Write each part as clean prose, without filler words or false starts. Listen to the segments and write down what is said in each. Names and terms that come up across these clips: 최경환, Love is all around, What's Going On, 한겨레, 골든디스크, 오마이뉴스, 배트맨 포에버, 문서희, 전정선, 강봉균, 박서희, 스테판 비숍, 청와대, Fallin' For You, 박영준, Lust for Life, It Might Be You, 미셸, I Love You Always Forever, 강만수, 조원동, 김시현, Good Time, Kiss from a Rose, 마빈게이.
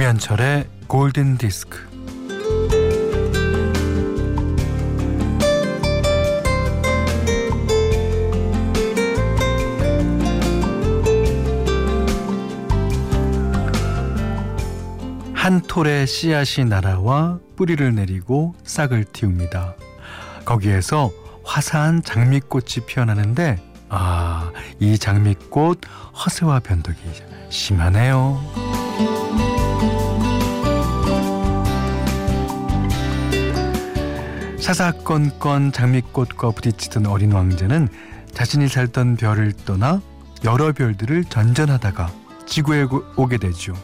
김현철의 골든디스크. 한 톨의 씨앗이 날아와 뿌리를 내리고 싹을 틔웁니다. 거기에서 화사한 장미꽃이 피어나는데, 아, 이 장미꽃 허세와 변덕이 심하네요. 사사건건 장미꽃과 부딪히던 어린 왕자는 자신이 살던 별을 떠나 여러 별들을 전전하다가 지구에 오게 되죠.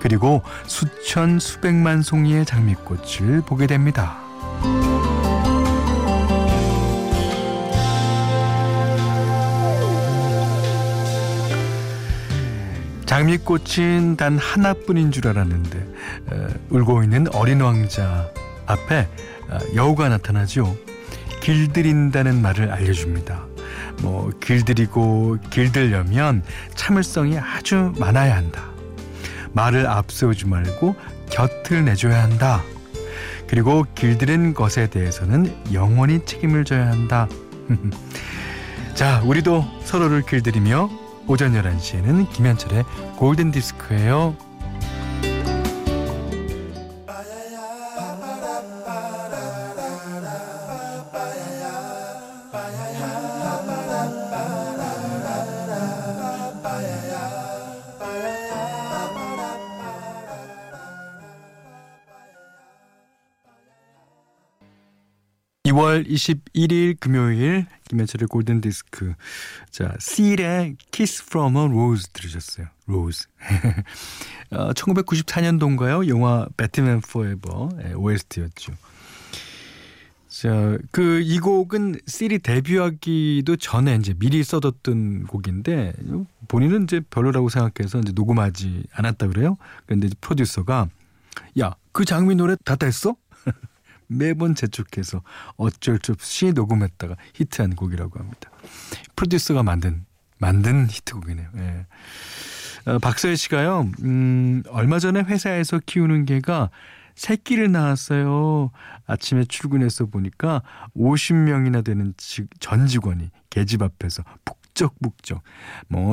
그리고 수천 수백만 송이의 장미꽃을 보게 됩니다. 장미꽃은 단 하나뿐인 줄 알았는데 울고 있는 어린 왕자 앞에 여우가 나타나죠. 길들인다는 말을 알려줍니다. 길들이고 길들려면 참을성이 아주 많아야 한다. 말을 앞세우지 말고 곁을 내줘야 한다. 그리고 길들인 것에 대해서는 영원히 책임을 져야 한다. 자, 우리도 서로를 길들이며 오전 11시에는 김현철의 골든디스크예요. 월 21일 금요일 김현철의 골든디스크. 자, Seal의 Kiss from a Rose 들으셨어요. Rose. 1994년도인가요? 영화 배트맨 포에버 OST였죠. 자, 그 이 곡은 Seal이 데뷔하기도 전에 이제 미리 써뒀던 곡인데 본인은 이제 별로라고 생각해서 이제 녹음하지 않았다 그래요. 그런데 프로듀서가 야, 그 장미 노래 다 됐어? 매번 재촉해서 어쩔 수 없이 녹음했다가 히트한 곡이라고 합니다. 프로듀서가 만든 히트곡이네요. 예. 박서희 씨가요. 얼마 전에 회사에서 키우는 개가 새끼를 낳았어요. 아침에 출근해서 보니까 50명이나 되는 전 직원이 개집 앞에서 북적북적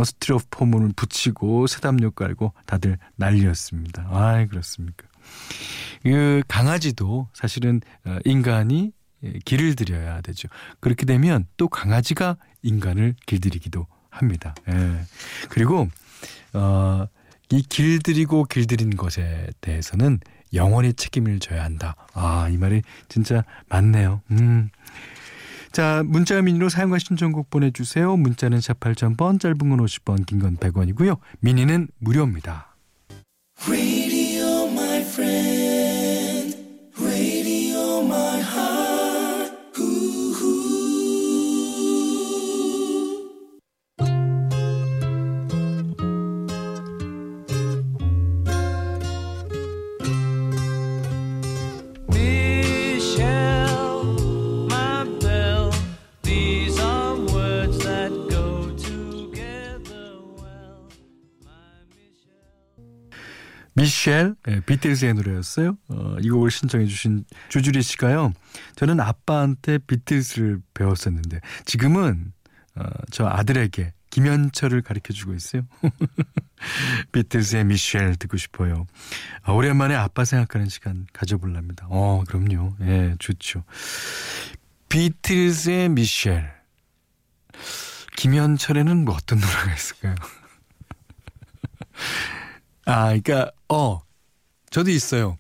스티로폼을 붙이고 세담요 깔고 다들 난리였습니다. 아, 그렇습니까? 그 강아지도 사실은 인간이 길을 들여야 되죠. 그렇게 되면 또 강아지가 인간을 길들이기도 합니다. 예. 그리고 이 길들이고 길들인 것에 대해서는 영원히 책임을 져야 한다. 아, 이 말이 진짜 맞네요. 자, 문자 미니로 사용과 신청곡 보내주세요. 문자는 샷 8000번, 짧은 건 50번, 긴 건 100원이고요. 미니는 무료입니다. 미셸, 비틀즈의 노래였어요. 이 곡을 신청해 주신 조주리 씨가요. 저는 아빠한테 비틀즈를 배웠었는데 지금은 저 아들에게 김현철을 가르쳐주고 있어요. 비틀즈의 미셸 듣고 싶어요. 오랜만에 아빠 생각하는 시간 가져보랍니다. 그럼요. 예, 좋죠. 비틀즈의 미셸. 김현철에는 뭐 어떤 노래가 있을까요? 아, 그러니까 저도 있어요.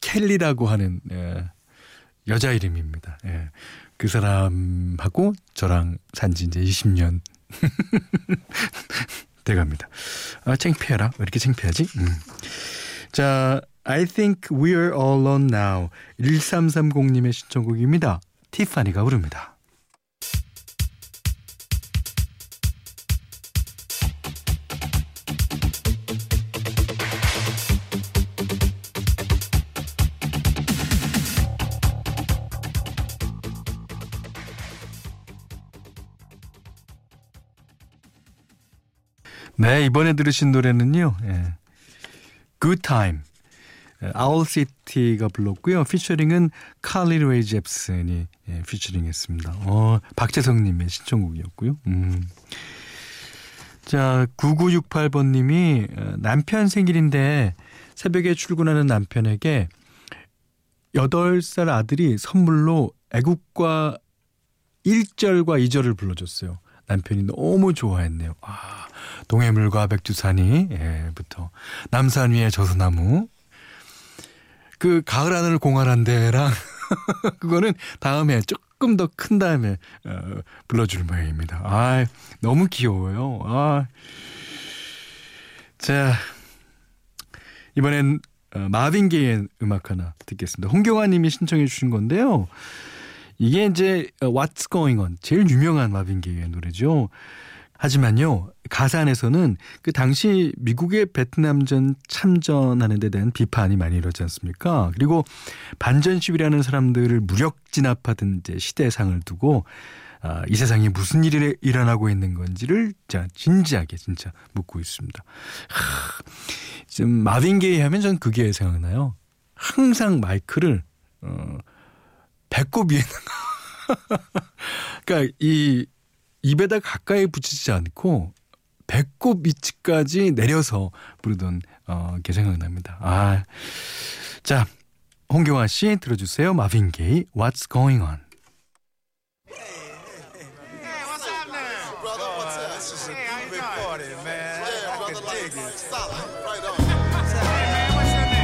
켈리라고 하는 여자 이름입니다. 예. 그 사람하고 저랑 산지 이제 20년 돼갑니다. 아, 창피해라. 왜 이렇게 창피하지? 자, I think we're all alone now. 1330님의 신청곡입니다. 티파니가 부릅니다. 네, 이번에 들으신 노래는요. 예. Good Time. 아울시티가 불렀고요. 피처링은 칼리 레이 잽슨이 피처링했습니다. 박재성님의 신청곡이었고요. 자, 9968번님이 남편 생일인데 새벽에 출근하는 남편에게 8살 아들이 선물로 애국가 1절과 2절을 불러줬어요. 남편이 너무 좋아했네요. 동해물과 백두산이 부터 남산 위에 저수나무, 그 가을 하늘 공활한 데랑 그거는 다음에 조금 더 큰 다음에 불러줄 모양입니다. 너무 귀여워요. 자, 이번엔 마빈게이의 음악 하나 듣겠습니다. 홍경아님이 신청해 주신 건데요. 이게 이제 What's Going On, 제일 유명한 마빈게이의 노래죠. 하지만요, 가사 안에서는 그 당시 미국의 베트남전 참전하는 데 대한 비판이 많이 이러지 않습니까? 그리고 반전 시위라는 사람들을 무력 진압하던 이제 시대상을 두고 이 세상에 무슨 일이 일어나고 있는 건지를 진지하게 진짜 묻고 있습니다. 지금 마빈게이 하면 전 그게 생각나요. 항상 마이크를 배꼽 위에 그러니까 이 입에다 가까이 붙이지 않고 배꼽 위치까지 내려서 부르던 게 생각납니다. 자, 홍경화 씨 들어주세요. 마빈게이, What's Going On. Hey, what's up, man? Brother, what's up? This is a big party, man. I can dig it. Solid, right on. Hey, man, what's your name?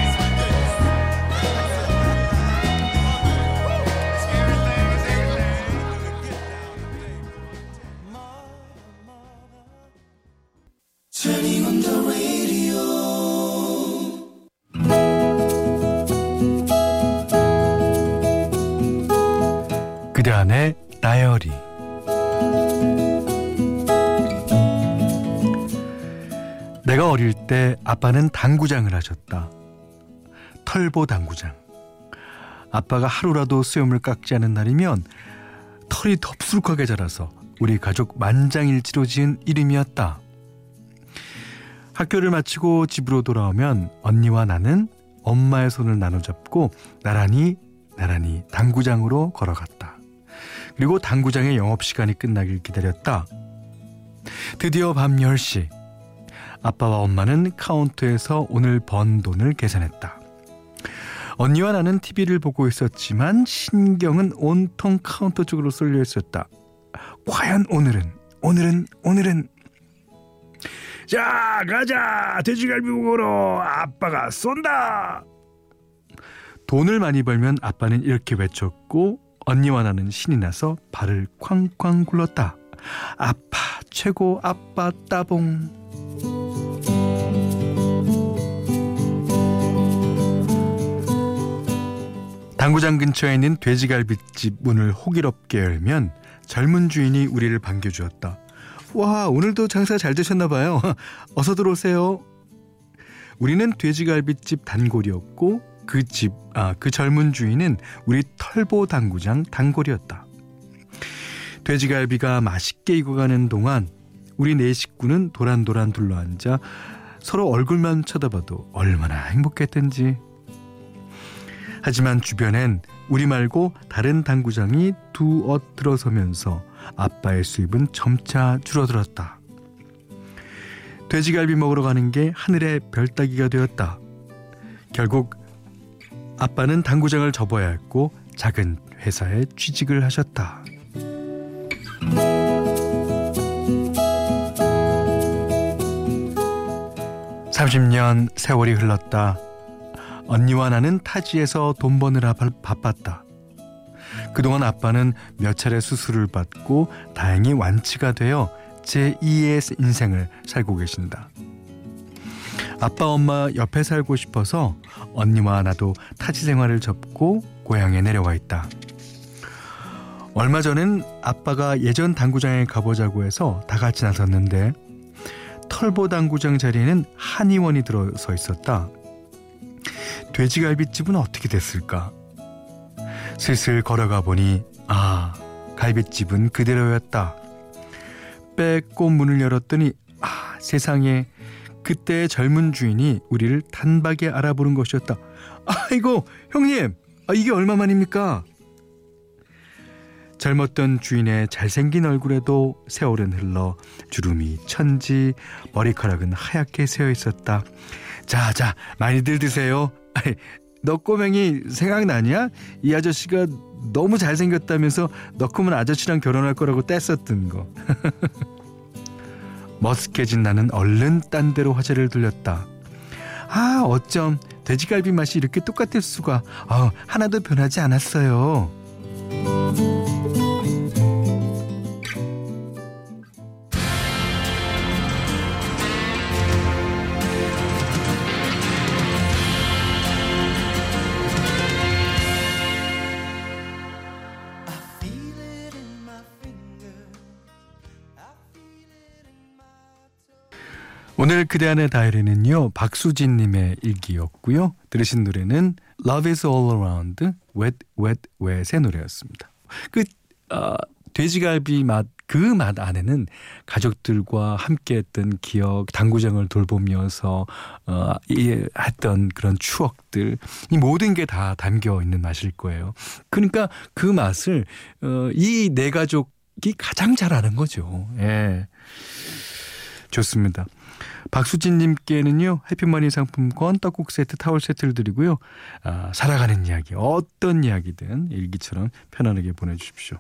Turning on the radio. 그대 안의 다이어리. 내가 어릴 때 아빠는 당구장을 하셨다. 털보 당구장. 아빠가 하루라도 수염을 깎지 않은 날이면 털이 덥수룩하게 자라서 우리 가족 만장일치로 지은 이름이었다. 학교를 마치고 집으로 돌아오면 언니와 나는 엄마의 손을 나눠잡고 나란히 당구장으로 걸어갔다. 그리고 당구장의 영업시간이 끝나길 기다렸다. 드디어 밤 10시. 아빠와 엄마는 카운터에서 오늘 번 돈을 계산했다. 언니와 나는 TV를 보고 있었지만 신경은 온통 카운터 쪽으로 쏠려 있었다. 과연 오늘은 자, 가자, 돼지갈비 먹으러 아빠가 쏜다. 돈을 많이 벌면 아빠는 이렇게 외쳤고, 언니와 나는 신이 나서 발을 쾅쾅 굴렀다. 아빠 최고, 아빠 따봉. 당구장 근처에 있는 돼지갈비집 문을 호기롭게 열면 젊은 주인이 우리를 반겨주었다. 와, 오늘도 장사 잘 되셨나 봐요. 어서 들어오세요. 우리는 돼지갈비집 단골이었고 그 젊은 주인은 우리 털보 당구장 단골이었다. 돼지갈비가 맛있게 익어가는 동안 우리 네 식구는 도란도란 둘러앉아 서로 얼굴만 쳐다봐도 얼마나 행복했던지. 하지만 주변엔 우리 말고 다른 당구장이 두어 들어서면서 아빠의 수입은 점차 줄어들었다. 돼지갈비 먹으러 가는 게 하늘의 별따기가 되었다. 결국 아빠는 당구장을 접어야 했고 작은 회사에 취직을 하셨다. (30년) 세월이 흘렀다. 언니와 나는 타지에서 돈 버느라 바빴다. 그동안 아빠는 몇 차례 수술을 받고 다행히 완치가 되어 제2의 인생을 살고 계신다. 아빠 엄마 옆에 살고 싶어서 언니와 나도 타지 생활을 접고 고향에 내려와 있다. 얼마 전엔 아빠가 예전 당구장에 가보자고 해서 다 같이 나섰는데 털보 당구장 자리에는 한의원이 들어서 있었다. 돼지갈비집은 어떻게 됐을까? 슬슬 걸어가 보니 갈비집은 그대로였다. 빼꼼 문을 열었더니 세상에, 그때의 젊은 주인이 우리를 단박에 알아보는 것이었다. 아이고 형님, 이게 얼마만입니까? 젊었던 주인의 잘생긴 얼굴에도 세월은 흘러 주름이 천지, 머리카락은 하얗게 새어있었다. 자자 많이들 드세요. 아니, 너 꼬맹이 생각나냐? 이 아저씨가 너무 잘생겼다면서 너 크면 아저씨랑 결혼할 거라고 뗐었던 거. 머쓱해진 나는 얼른 딴 데로 화제를 돌렸다. 아 어쩜 돼지갈비 맛이 이렇게 똑같을 수가. 하나도 변하지 않았어요. 오늘 그대 안의 다이어리는요, 박수진님의 일기였고요. 들으신 노래는 Love is all around, Wet, Wet, Wet의 노래였습니다. 돼지갈비 맛, 그 맛 안에는 가족들과 함께했던 기억, 당구장을 돌보면서 했던 그런 추억들, 이 모든 게 다 담겨 있는 맛일 거예요. 그러니까 그 맛을 이 내 가족이 가장 잘 아는 거죠. 예, 좋습니다. 박수진님께는요, 해피머니 상품권, 떡국 세트, 타월 세트를 드리고요. 살아가는 이야기, 어떤 이야기든 일기처럼 편안하게 보내주십시오.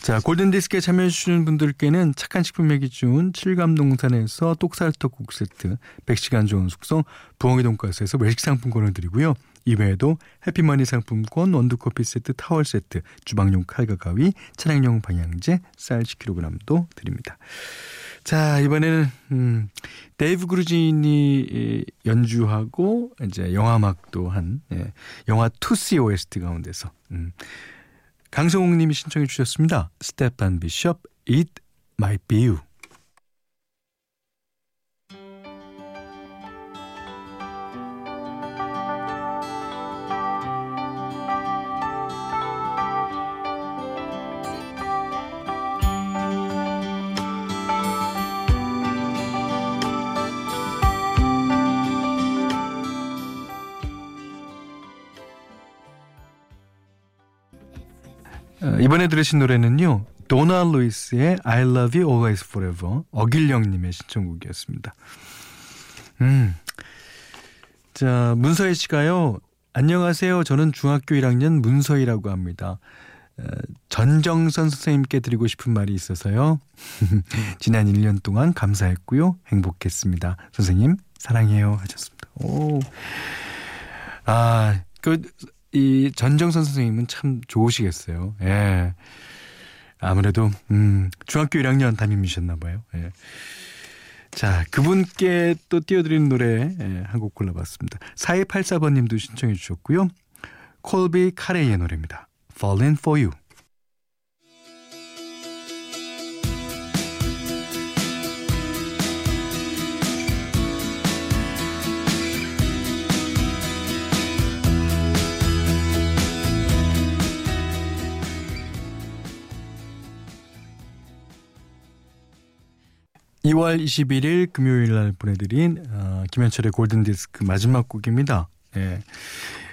자, 골든디스크에 참여해주시는 분들께는 착한 식품 맥이 좋은 칠감농산에서 똑살 떡국 세트, 100시간 좋은 숙성, 부엉이 돈가스에서 외식 상품권을 드리고요. 이외에도 해피머니 상품권, 원두커피 세트, 타월 세트, 주방용 칼과 가위, 차량용 방향제, 쌀 10kg도 드립니다. 자, 이번에는 데이브 그루진이 연주하고 이제 영화음악도 한 영화 투시 OST 가운데서 강성욱 님이 신청해 주셨습니다. 스테판 비숍, It Might Be You. 이번에 들으신 노래는요, 도나 루이스의 I Love You Always Forever, 어길령님의 신청곡이었습니다. 자, 문서희 씨가요, 안녕하세요. 저는 중학교 1학년 문서희라고 합니다. 전정선 선생님께 드리고 싶은 말이 있어서요. 지난 1년 동안 감사했고요. 행복했습니다. 선생님 사랑해요 하셨습니다. 오, 이 전정선 선생님은 참 좋으시겠어요. 예. 아무래도 중학교 1학년 담임이셨나 봐요. 예. 자, 그분께 또 띄워드리는 노래 한 곡 골라봤습니다. 4284번님도 신청해 주셨고요. 콜비 카레이의 노래입니다. Fallin' For You. (2월 21일) 금요일 날 보내드린 김현철의 골든디스크 마지막 곡입니다. 예.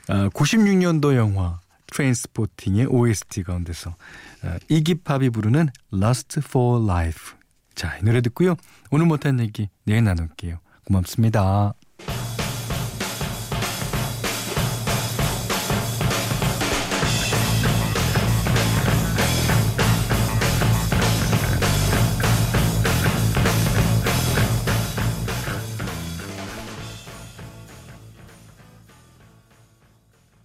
96년도 영화 트레인스포팅의 OST 가운데서 이기팝이 부르는 Lust for Life. 자, 이 노래 듣고요. 오늘 못한 얘기 내일 나눌게요. 고맙습니다.